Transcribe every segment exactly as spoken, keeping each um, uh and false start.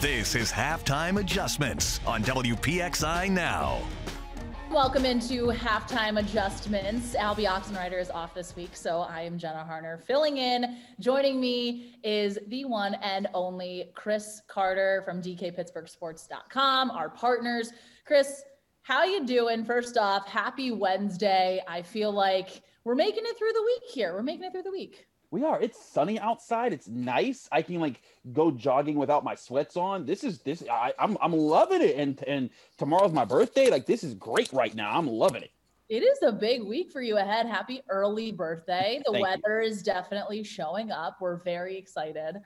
This is Halftime Adjustments on W P X I Now. Welcome into Halftime Adjustments. Albie Oxenrider is off this week, so I am Jenna Harner filling in. Joining me is the one and only Chris Carter from D K Pittsburgh Sports dot com, our partners. Chris, how you doing? First off, happy Wednesday. I feel like we're making it through the week here. We're making it through the week. We are. It's sunny outside. It's nice. I can like go jogging without my sweats on. This is this. I, I'm I'm loving it. And and tomorrow's my birthday. Like this is great right now. I'm loving it. It is a big week for you ahead. Happy early birthday. The weather you. is definitely showing up. We're very excited.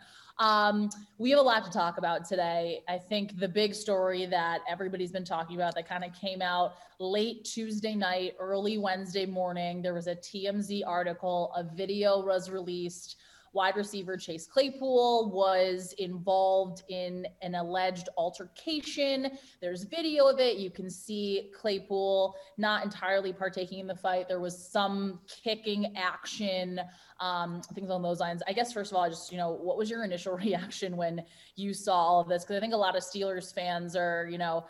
Um, we have a lot to talk about today. I think the big story that everybody's been talking about that kind of came out late Tuesday night, early Wednesday morning, there was a T M Z article, a video was released. Wide receiver Chase Claypool was involved in an alleged altercation. There's video of it. You can see Claypool not entirely partaking in the fight. There was some kicking action, um, things along those lines. I guess, first of all, just, you know, what was your initial reaction when you saw all of this? Because I think a lot of Steelers fans are, you know,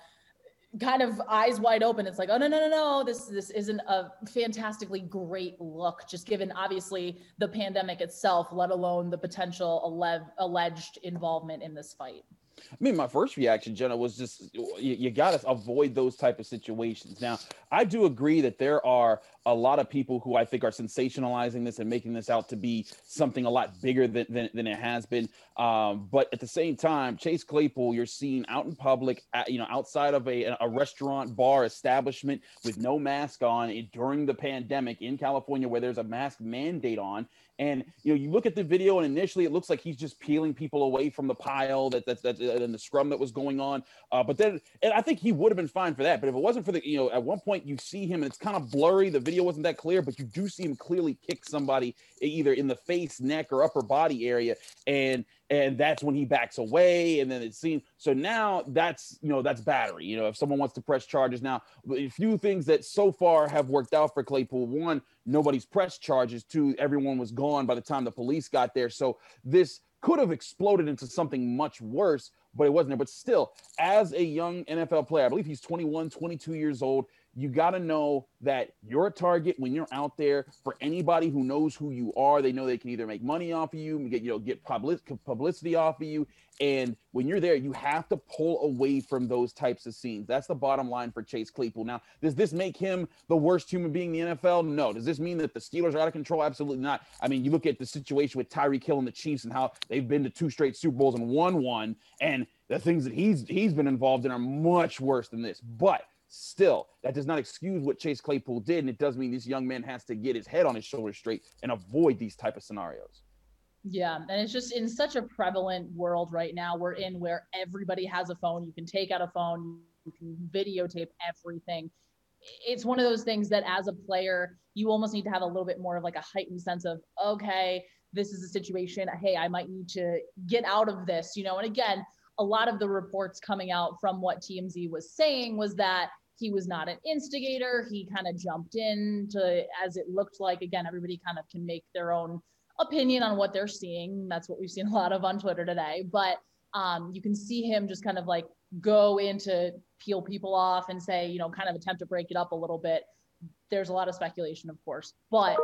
kind of eyes wide open. It's like, oh, no, no, no, no, this this isn't a fantastically great look, just given obviously the pandemic itself, let alone the potential ale- alleged involvement in this fight. I mean, my first reaction, Jenna, was just, you, you got to avoid those type of situations. Now, I do agree that there are a lot of people who I think are sensationalizing this and making this out to be something a lot bigger than, than, than it has been. Um, but at the same time, Chase Claypool, you're seeing out in public, at, you know, outside of a, a restaurant, bar, establishment with no mask on it, during the pandemic in California where there's a mask mandate on. And, you know, you look at the video and initially it looks like he's just peeling people away from the pile that that, that and the scrum that was going on. Uh, but then, and I think he would have been fine for that. But if it wasn't for the, you know, at one point you see him and it's kind of blurry. The video wasn't that clear, but you do see him clearly kick somebody either in the face, neck, or upper body area. And, and that's when he backs away. And then it seems, so now that's, you know, that's battery. You know, if someone wants to press charges now, a few things that so far have worked out for Claypool. One, nobody's pressed charges. Two, everyone was gone by the time the police got there. So this could have exploded into something much worse, but it wasn't there. But still, as a young N F L player, I believe he's twenty-one, twenty-two years old. You got to know that you're a target when you're out there for anybody who knows who you are. They know they can either make money off of you, get, you know, get public, publicity off of you. And when you're there, you have to pull away from those types of scenes. That's the bottom line for Chase Claypool. Now, does this make him the worst human being in the N F L? No. Does this mean that the Steelers are out of control? Absolutely not. I mean, you look at the situation with Tyreek Hill and the Chiefs and how they've been to two straight Super Bowls and won one. And the things that he's he's been involved in are much worse than this. But still, that does not excuse what Chase Claypool did, and it does mean this young man has to get his head on his shoulders straight and avoid these type of scenarios. Yeah, and it's just in such a prevalent world right now we're in where everybody has a phone. You can take out a phone, you can videotape everything. It's one of those things that as a player, you almost need to have a little bit more of like a heightened sense of, okay, this is a situation. Hey, I might need to get out of this, you know, and again, a lot of the reports coming out from what T M Z was saying was that he was not an instigator. He kind of jumped in to, as it looked like, again, everybody kind of can make their own opinion on what they're seeing. That's what we've seen a lot of on Twitter today, but um, you can see him just kind of like go in to peel people off and say, you know, kind of attempt to break it up a little bit. There's a lot of speculation, of course, but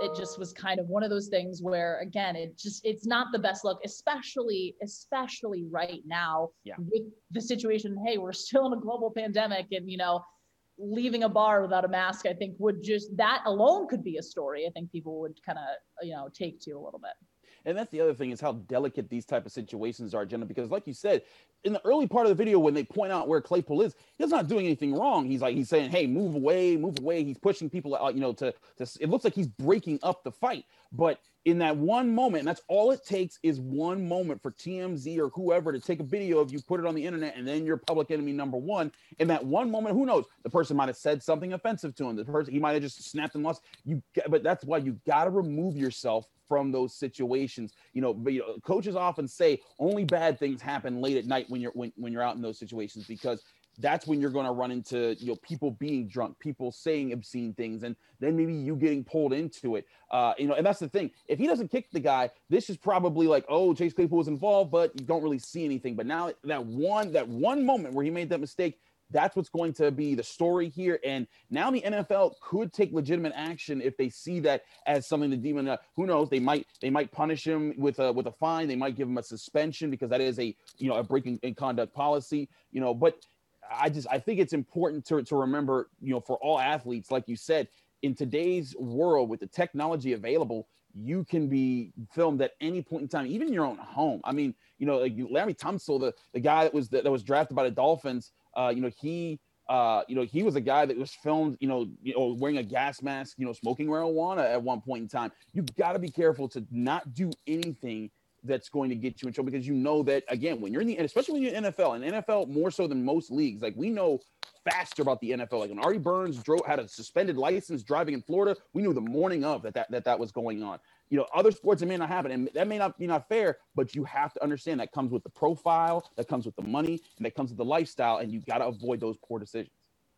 it just was kind of one of those things where, again, it just, it's not the best look, especially, especially right now yeah. with the situation. Hey, we're still in a global pandemic and, you know, leaving a bar without a mask, I think would just, that alone could be a story. I think people would kind of, you know, take to a little bit. And that's the other thing is how delicate these type of situations are, Jenna, because like you said, in the early part of the video, when they point out where Claypool is, he's not doing anything wrong. He's like, he's saying, hey, move away, move away. He's pushing people out, you know, to, to, it looks like he's breaking up the fight. But in that one moment, and that's all it takes is one moment for T M Z or whoever to take a video of you, put it on the internet, and then you're public enemy number one. In that one moment, who knows? The person might have said something offensive to him. The person, he might have just snapped and lost. You, but that's why you got to remove yourself from those situations. You know, but you know, coaches often say only bad things happen late at night when you're when, when you're out in those situations, because that's when you're going to run into, you know, people being drunk, people saying obscene things, and then maybe you getting pulled into it. Uh, you know, and that's the thing. If he doesn't kick the guy, this is probably like, oh, Chase Claypool was involved, but you don't really see anything. But now that one, that one moment where he made that mistake, that's what's going to be the story here. And now the N F L could take legitimate action if they see that as something to demon. Uh, who knows? They might they might punish him with a with a fine. They might give him a suspension, because that is a, you know, a breaking in conduct policy. You know, but I just, I think it's important to, to remember, you know, for all athletes, like you said, in today's world with the technology available, you can be filmed at any point in time, even your own home. I mean, you know, like Larry Tunsil, the, the guy that was, the, that was drafted by the Dolphins, uh, you know, he, uh, you know, he was a guy that was filmed, you know, you know, wearing a gas mask, you know, smoking marijuana at one point in time. You've got to be careful to not do anything that's going to get you in trouble, because you know that, again, when you're in the, and especially when you're in N F L, and N F L more so than most leagues, like we know faster about the N F L. Like when Artie Burns drove, had a suspended license driving in Florida, we knew the morning of that that that, that was going on. You know, other sports, it may not happen, and that may not be not fair, but you have to understand that comes with the profile, that comes with the money, and that comes with the lifestyle, and you got to avoid those poor decisions.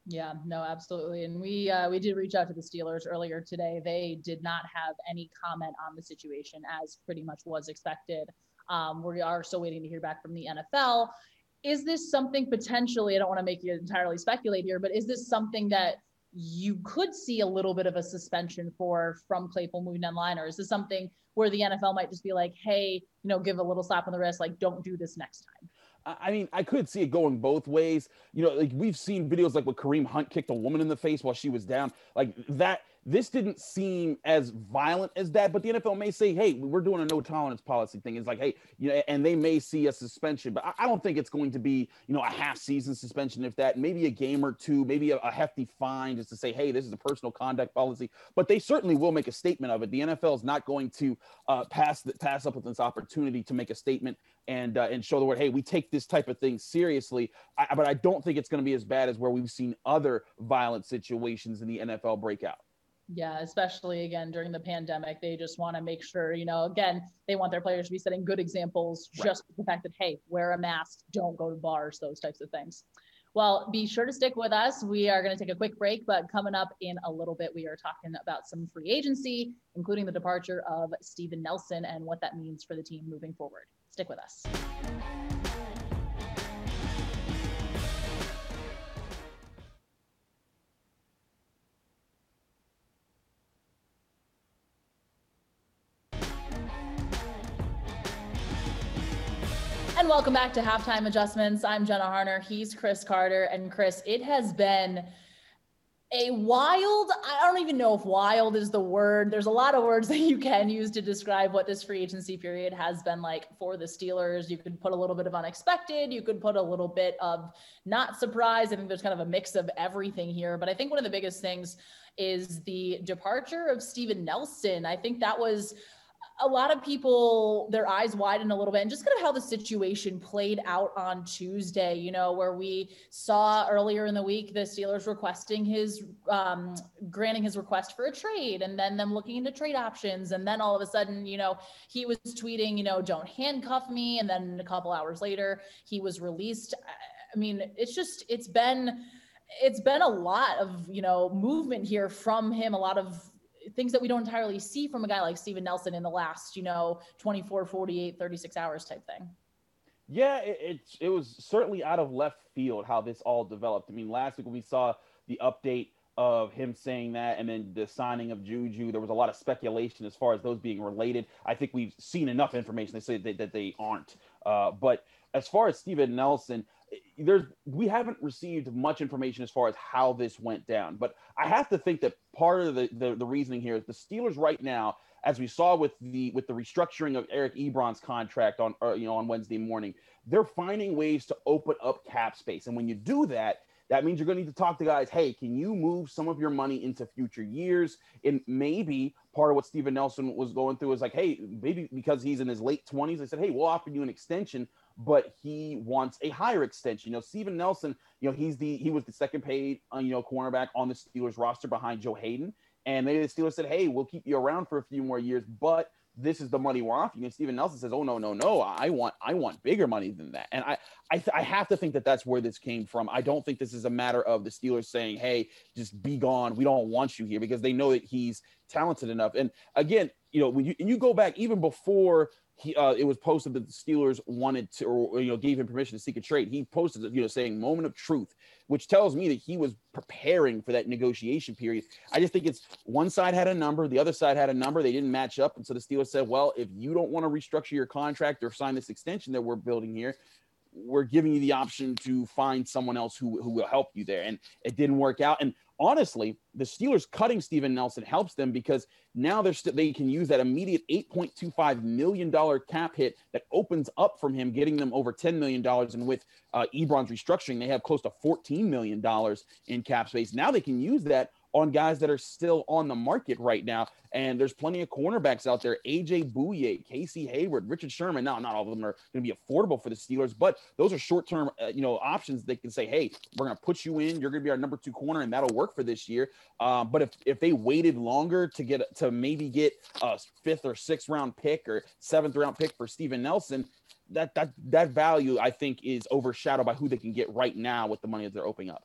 Yeah, no, absolutely. And we uh, we did reach out to the Steelers earlier today. They did not have any comment on the situation, as pretty much was expected. Um, we are still waiting to hear back from the N F L. Is this something potentially, I don't want to make you entirely speculate here, but is this something that you could see a little bit of a suspension for from Claypool moving online? Or is this something where the N F L might just be like, hey, you know, give a little slap on the wrist, like don't do this next time? I mean, I could see it going both ways. You know, like we've seen videos like when Kareem Hunt kicked a woman in the face while she was down, like that. This didn't seem as violent as that, but the N F L may say, hey, we're doing a no tolerance policy thing. It's like, hey, you know, and they may see a suspension, but I don't think it's going to be, you know, a half season suspension, if that, maybe a game or two, maybe a, a hefty fine just to say, hey, this is a personal conduct policy, but they certainly will make a statement of it. The N F L is not going to uh, pass the, pass up with this opportunity to make a statement and, uh, and show the world, hey, we take this type of thing seriously. I, but I don't think it's going to be as bad as where we've seen other violent situations in the N F L break out. Yeah, especially, again, during the pandemic, they just want to make sure, you know, again, they want their players to be setting good examples, just right. The fact that, hey, wear a mask, don't go to bars, those types of things. Well, be sure to stick with us. We are going to take a quick break, but coming up in a little bit, we are talking about some free agency, including the departure of Steven Nelson and what that means for the team moving forward. Stick with us. And welcome back to Halftime Adjustments. I'm Jenna Harner. He's Chris Carter. And Chris, it has been a wild, I don't even know if wild is the word. There's a lot of words that you can use to describe what this free agency period has been like for the Steelers. You could put a little bit of unexpected. You could put a little bit of not surprised. I think there's kind of a mix of everything here. But I think one of the biggest things is the departure of Steven Nelson. I think that was a lot of people, their eyes widened a little bit, and just kind of how the situation played out on Tuesday, you know, where we saw earlier in the week, the Steelers requesting his, um, granting his request for a trade, and then them looking into trade options. And then all of a sudden, you know, he was tweeting, you know, don't handcuff me. And then a couple hours later, he was released. I mean, it's just, it's been, it's been a lot of, you know, movement here from him, a lot of things that we don't entirely see from a guy like Steven Nelson in the last, you know, twenty-four, forty-eight, thirty-six hours type thing. Yeah, it, it, it was certainly out of left field how this all developed. I mean, last week when we saw the update of him saying that and then the signing of Juju, there was a lot of speculation as far as those being related. I think we've seen enough information to say that, that they aren't. Uh, but as far as Steven Nelson, there's we haven't received much information as far as how this went down, but I have to think that part of the, the, the reasoning here is the Steelers right now, as we saw with the with the restructuring of Eric Ebron's contract on or, you know on Wednesday morning, they're finding ways to open up cap space, and when you do that, That means you're going to need to talk to guys, hey, can you move some of your money into future years? And maybe part of what Steven Nelson was going through is like, hey, maybe because he's in his late twenties, they said, hey, we'll offer you an extension, but he wants a higher extension. You know, Steven Nelson, you know, he's the he was the second paid, uh, you know, cornerback on the Steelers roster behind Joe Hayden. And maybe the Steelers said, hey, we'll keep you around for a few more years, but this is the money we're offering. And Steven Nelson says, oh, no, no, no, I want I want bigger money than that. And I, I, th- I have to think that that's where this came from. I don't think this is a matter of the Steelers saying, hey, just be gone. We don't want you here, because they know that he's talented enough. And again, you know, when you, and you go back even before he, uh, it was posted that the Steelers wanted to, or, you know, gave him permission to seek a trade, he posted, you know, saying moment of truth, which tells me that he was preparing for that negotiation period. I just think it's one side had a number, the other side had a number. They didn't match up. And so the Steelers said, well, if you don't want to restructure your contract or sign this extension that we're building here, we're giving you the option to find someone else who, who will help you there. And it didn't work out. And honestly, the Steelers cutting Steven Nelson helps them, because now they're st- they can use that immediate eight point two five million dollars cap hit that opens up from him, getting them over ten million dollars. And with uh, Ebron's restructuring, they have close to fourteen million dollars in cap space. Now they can use that on guys that are still on the market right now. And there's plenty of cornerbacks out there, A J. Bouye, Casey Hayward, Richard Sherman. Now, not all of them are going to be affordable for the Steelers, but those are short-term uh, you know, options. They can say, hey, we're going to put you in. You're going to be our number two corner, and that'll work for this year. Uh, but if, if they waited longer to get to maybe get a fifth or sixth round pick or seventh round pick for Steven Nelson, that that that value, I think, is overshadowed by who they can get right now with the money that they're opening up.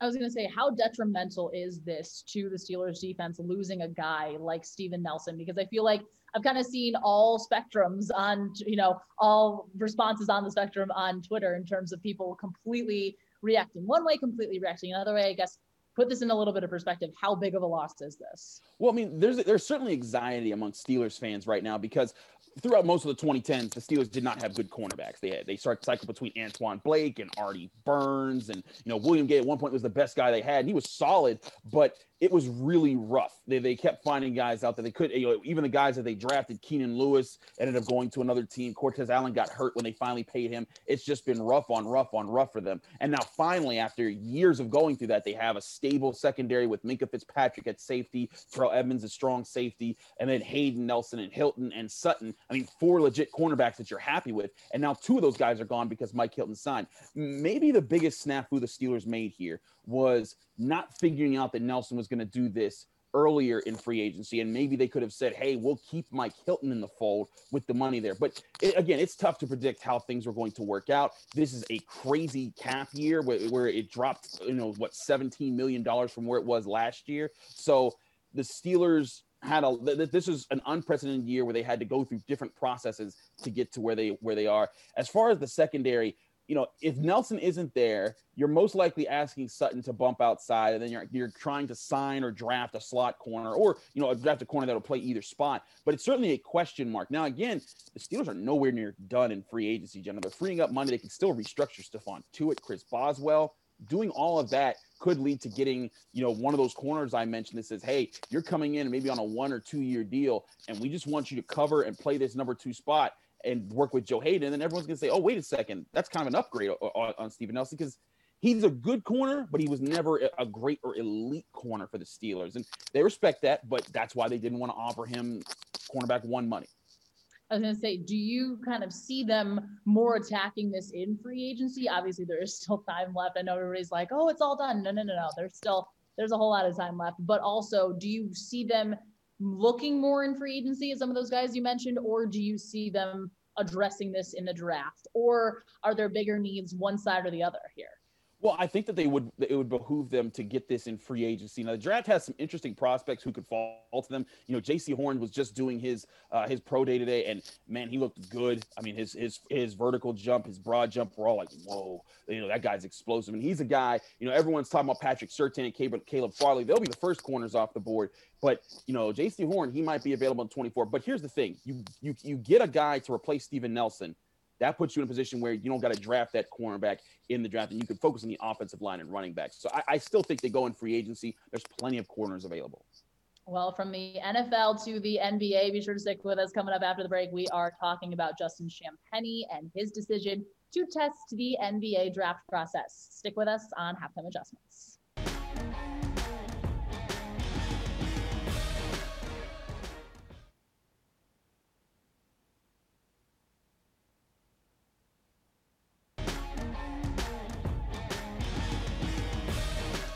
I was going to say, how detrimental is this to the Steelers defense, losing a guy like Steven Nelson? Because I feel like I've kind of seen all spectrums on, you know, all responses on the spectrum on Twitter in terms of people completely reacting one way, completely reacting another way. I guess put this in a little bit of perspective. How big of a loss is this? Well, I mean, there's there's certainly anxiety amongst Steelers fans right now, because throughout most of the twenty tens, the Steelers did not have good cornerbacks. They had, they started cycled between Antoine Blake and Artie Burns, and, you know, William Gay at one point was the best guy they had, and he was solid, but it was really rough. They they kept finding guys out that they could, you know, even the guys that they drafted, Keenan Lewis ended up going to another team. Cortez Allen got hurt when they finally paid him. It's just been rough on rough on rough for them. And now finally, after years of going through that, they have a stable secondary with Minkah Fitzpatrick at safety, Terrell Edmunds at strong safety, and then Hayden, Nelson, and Hilton and Sutton. I mean, four legit cornerbacks that you're happy with. And now two of those guys are gone because Mike Hilton signed. Maybe the biggest snafu the Steelers made here was not figuring out that Nelson was going to do this earlier in free agency. And maybe they could have said, hey, we'll keep Mike Hilton in the fold with the money there. But it, again, it's tough to predict how things are going to work out. This is a crazy cap year where, where it dropped, you know, what, seventeen million dollars from where it was last year. So the Steelers had a, this is an unprecedented year where they had to go through different processes to get to where they, where they are. As far as the secondary, you know, if Nelson isn't there, you're most likely asking Sutton to bump outside, and then you're you're trying to sign or draft a slot corner, or, you know, draft a corner that'll play either spot. But it's certainly a question mark. Now, again, the Steelers are nowhere near done in free agency, Jenna. They're freeing up money. They can still restructure Stephon Tuitt, Chris Boswell. Doing all of that could lead to getting, you know, one of those corners I mentioned that says, hey, you're coming in maybe on a one or two year deal, and we just want you to cover and play this number two spot and work with Joe Hayden. And then everyone's going to say, oh, wait a second, that's kind of an upgrade on, on Steven Nelson, because he's a good corner, but he was never a great or elite corner for the Steelers. And they respect that, but that's why they didn't want to offer him cornerback one money. I was going to say, do you kind of see them more attacking this in free agency? Obviously, there is still time left. I know everybody's like, oh, it's all done. No, no, no, no. There's still, there's a whole lot of time left. But also, do you see them looking more in free agency as some of those guys you mentioned, or do you see them addressing this in the draft, or are there bigger needs one side or the other here? Well, I think that they would, it would behoove them to get this in free agency. Now, the draft has some interesting prospects who could fall to them. You know, J C. Horn was just doing his uh, his pro day today, and man, he looked good. I mean, his his his vertical jump, his broad jump, we're all like, whoa, you know, that guy's explosive. And he's a guy, you know, everyone's talking about Patrick Surtain and Caleb Farley. They'll be the first corners off the board. But, you know, J C. Horn, he might be available in twenty-four. But here's the thing. You you you get a guy to replace Steven Nelson. That puts you in a position where you don't got to draft that cornerback in the draft, and you can focus on the offensive line and running backs. So I, I still think they go in free agency. There's plenty of corners available. Well, from the N F L to the N B A, be sure to stick with us. Coming up after the break, we are talking about Justin Champagnie and his decision to test the N B A draft process. Stick with us on Halftime Adjustments.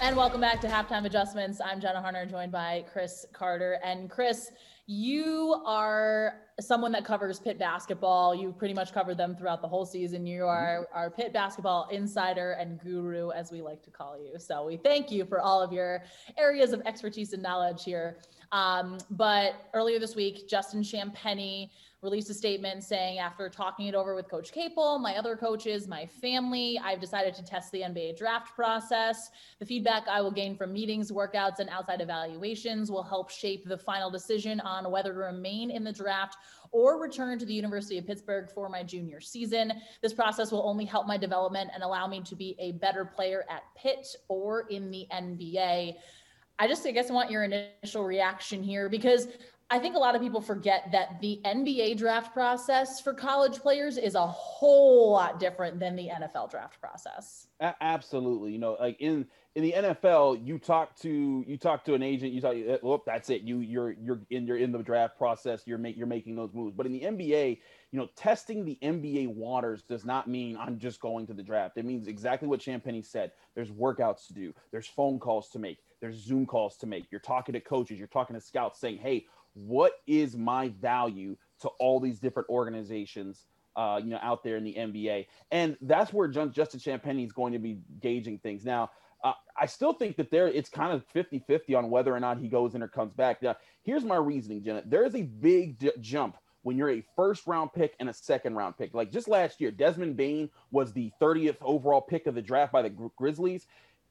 And welcome back to Halftime Adjustments. I'm Jenna Harner, joined by Chris Carter. And Chris, you are someone that covers Pitt basketball. You pretty much covered them throughout the whole season. You are our Pitt basketball insider and guru, as we like to call you. So we thank you for all of your areas of expertise and knowledge here. Um, but earlier this week, Justin Champagnie released a statement saying, after talking it over with Coach Capel, my other coaches, my family, I've decided to test the N B A draft process. The feedback I will gain from meetings, workouts, and outside evaluations will help shape the final decision on whether to remain in the draft or return to the University of Pittsburgh for my junior season. This process will only help my development and allow me to be a better player at Pitt or in the N B A. I just, I guess, I want your initial reaction here, because I think a lot of people forget that the N B A draft process for college players is a whole lot different than the N F L draft process. A- absolutely. You know, like in, in the N F L, you talk to, you talk to an agent, you talk, oh, that's it. You you're, you're in, you're in the draft process. You're making, you're making those moves. But in the N B A, you know, testing the N B A waters does not mean I'm just going to the draft. It means exactly what Champagnie said. There's workouts to do. There's phone calls to make. There's Zoom calls to make. You're talking to coaches. You're talking to scouts saying, hey, what is my value to all these different organizations, uh, you know, out there in the N B A? And that's where Justin Champagnie is going to be gauging things. Now, uh, I still think that there it's kind of fifty-fifty on whether or not he goes in or comes back. Now, here's my reasoning, Jenna. There is a big d- jump when you're a first round pick and a second round pick. Like just last year, Desmond Bane was the thirtieth overall pick of the draft by the Gri- Grizzlies.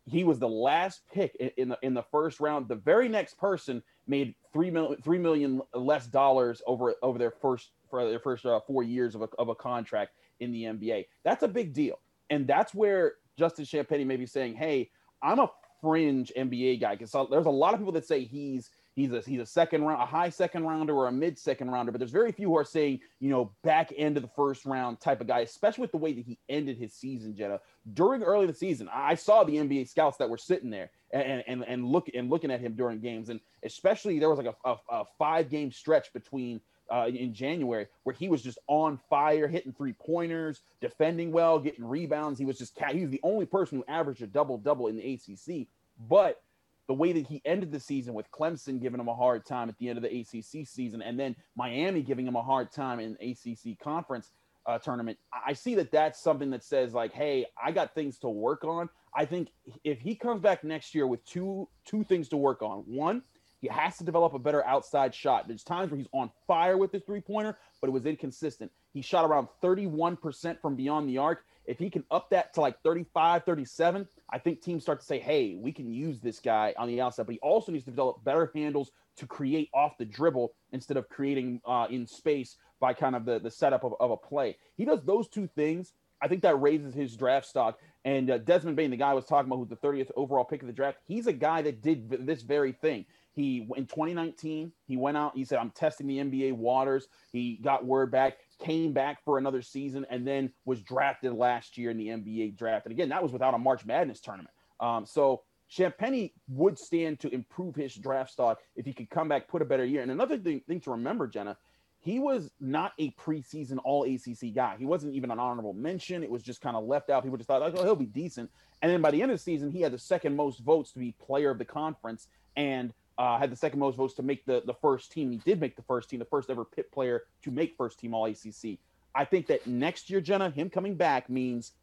He was the last pick in the in the first round. The very next person made three million three million less dollars over over their first for their first uh, four years of a of a contract in the N B A. That's a big deal, and that's where Justin Champagnie may be saying, "Hey, I'm a fringe N B A guy." Because there's a lot of people that say he's he's a he's a second round, a high second rounder, or a mid second rounder, but there's very few who are saying, you know, back end of the first round type of guy, especially with the way that he ended his season, Jenna. During early the season, I saw the N B A scouts that were sitting there and and and look and looking at him during games, and especially there was like a, a, a five game stretch between uh, in January where he was just on fire, hitting three pointers, defending well, getting rebounds. He was just he was the only person who averaged a double double in the A C C. But the way that he ended the season with Clemson giving him a hard time at the end of the A C C season, and then Miami giving him a hard time in A C C conference Uh, tournament, I see that that's something that says like, hey, I got things to work on. I think if he comes back next year with two two things to work on. One, he has to develop a better outside shot. There's times where he's on fire with his three-pointer, but it was inconsistent. He shot around thirty-one percent from beyond the arc. If he can up that to like thirty-five, thirty-seven, I think teams start to say, hey, we can use this guy on the outside. But he also needs to develop better handles to create off the dribble instead of creating uh, in space by kind of the, the setup of, of a play. He does those two things. I think that raises his draft stock. And uh, Desmond Bane, the guy I was talking about, who's the thirtieth overall pick of the draft, he's a guy that did this very thing. He, in twenty nineteen, he went out, he said, I'm testing the N B A waters. He got word back, came back for another season, and then was drafted last year in the N B A draft. And again, that was without a March Madness tournament. Um, so Champagnie would stand to improve his draft stock if he could come back, put a better year. And another thing, thing to remember, Jenna, he was not a preseason all A C C guy. He wasn't even an honorable mention. It was just kind of left out. People just thought, oh, he'll be decent. And then by the end of the season, he had the second most votes to be player of the conference and uh, had the second most votes to make the, the first team. He did make the first team, the first ever Pitt player to make first team all A C C. I think that next year, Jenna, him coming back means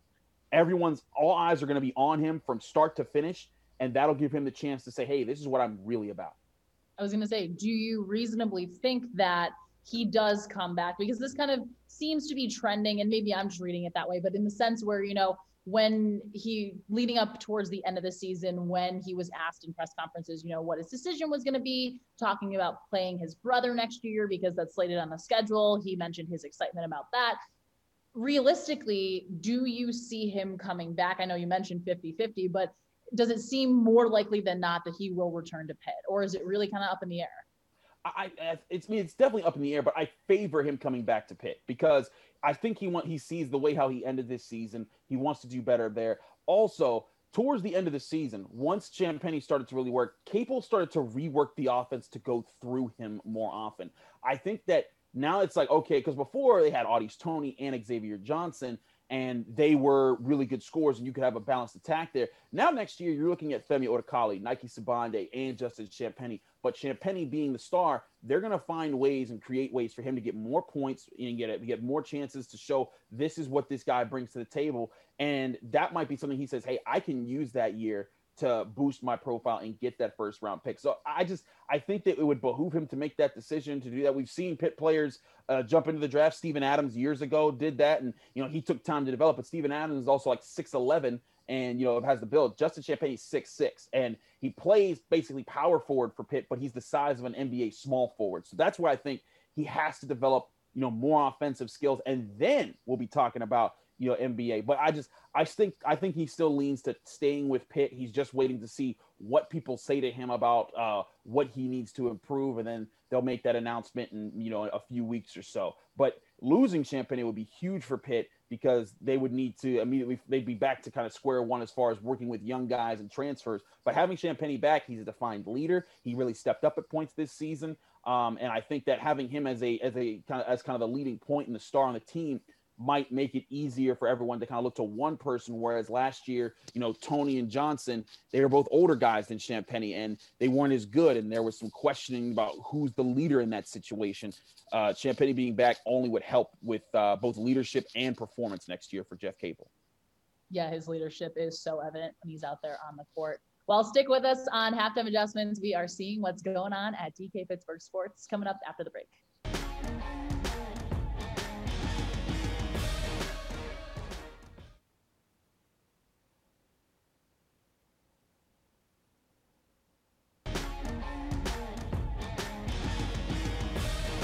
everyone's all eyes are going to be on him from start to finish, and that'll give him the chance to say, hey, this is what I'm really about. I was going to say, do you reasonably think that he does come back? Because this kind of seems to be trending, and maybe I'm just reading it that way, but in the sense where, you know, when he leading up towards the end of the season, when he was asked in press conferences, you know, what his decision was going to be, talking about playing his brother next year because that's slated on the schedule. He mentioned his excitement about that. Realistically, do you see him coming back? I know you mentioned fifty-fifty, but does it seem more likely than not that he will return to Pitt, or is it really kind of up in the air? I, I it's I mean, it's definitely up in the air, but I favor him coming back to Pitt because I think he want, he sees the way how he ended this season. He wants to do better there. Also, towards the end of the season, once Champagnie started to really work, Capel started to rework the offense to go through him more often. I think that now it's like, okay, because before they had Audie's Tony and Xavier Johnson, and they were really good scores, and you could have a balanced attack there. Now next year, you're looking at Femi Odikali, Nike Sabande, and Justin Champagnie. But Champagnie being the star, they're going to find ways and create ways for him to get more points and get get more chances to show this is what this guy brings to the table. And that might be something he says, hey, I can use that year to boost my profile and get that first round pick. So I just, I think that it would behoove him to make that decision to do that. We've seen Pitt players uh, jump into the draft. Steven Adams years ago did that. And, you know, he took time to develop, but Steven Adams is also like six eleven and, you know, has the build. Justin Champagnie is six six and he plays basically power forward for Pitt, but he's the size of an N B A small forward. So that's where I think he has to develop, you know, more offensive skills. And then we'll be talking about, you know, N B A, but I just, I think, I think he still leans to staying with Pitt. He's just waiting to see what people say to him about uh, what he needs to improve. And then they'll make that announcement in, you know, a few weeks or so, but losing Champagnie would be huge for Pitt because they would need to immediately, they'd be back to kind of square one as far as working with young guys and transfers, but having Champagnie back, he's a defined leader. He really stepped up at points this season. Um, and I think that having him as a, as a kind of, as kind of the leading point and the star on the team might make it easier for everyone to kind of look to one person. Whereas last year, you know, Tony and Johnson, they were both older guys than Champagnie and they weren't as good. And there was some questioning about who's the leader in that situation. Uh, Champagnie being back only would help with uh, both leadership and performance next year for Jeff Capel. Yeah, his leadership is so evident when he's out there on the court. Well, stick with us on Halftime Adjustments. We are seeing what's going on at D K Pittsburgh Sports coming up after the break.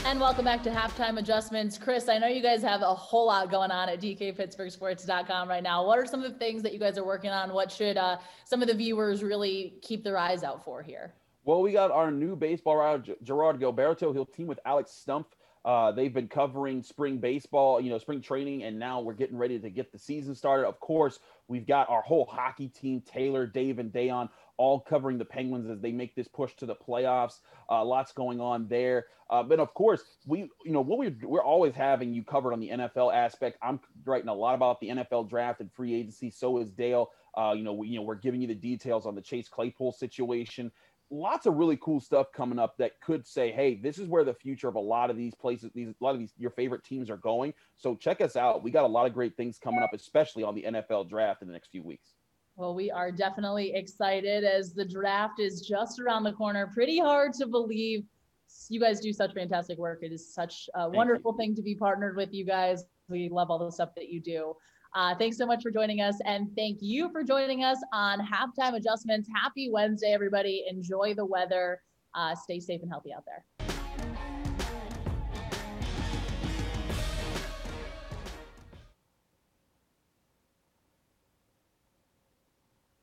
And welcome back to Halftime Adjustments. Chris, I know you guys have a whole lot going on at D K Pittsburgh Sports dot com right now. What are some of the things that you guys are working on? What should uh, some of the viewers really keep their eyes out for here? Well, we got our new baseball writer, Gerard Gilberto. He'll team with Alex Stumpf. Uh, they've been covering spring baseball, you know, spring training, and now we're getting ready to get the season started. Of course, we've got our whole hockey team, Taylor, Dave, and Dayon, all covering the Penguins as they make this push to the playoffs. Uh, lots going on there. Uh, but of course, we, you know, what we're, we're always having you covered on the N F L aspect. I'm writing a lot about the N F L draft and free agency. So is Dale. Uh, you know, we, you know, we're giving you the details on the Chase Claypool situation. Lots of really cool stuff coming up that could say, hey, this is where the future of a lot of these places, these a lot of these your favorite teams are going. So check us out. We got a lot of great things coming up, especially on the N F L draft in the next few weeks. Well, we are definitely excited as the draft is just around the corner. Pretty hard to believe. You guys do such fantastic work. It is such a Thank wonderful you. thing to be partnered with you guys. We love all the stuff that you do. Uh, thanks so much for joining us. And thank you for joining us on Halftime Adjustments. Happy Wednesday, everybody. Enjoy the weather. Uh, stay safe and healthy out there.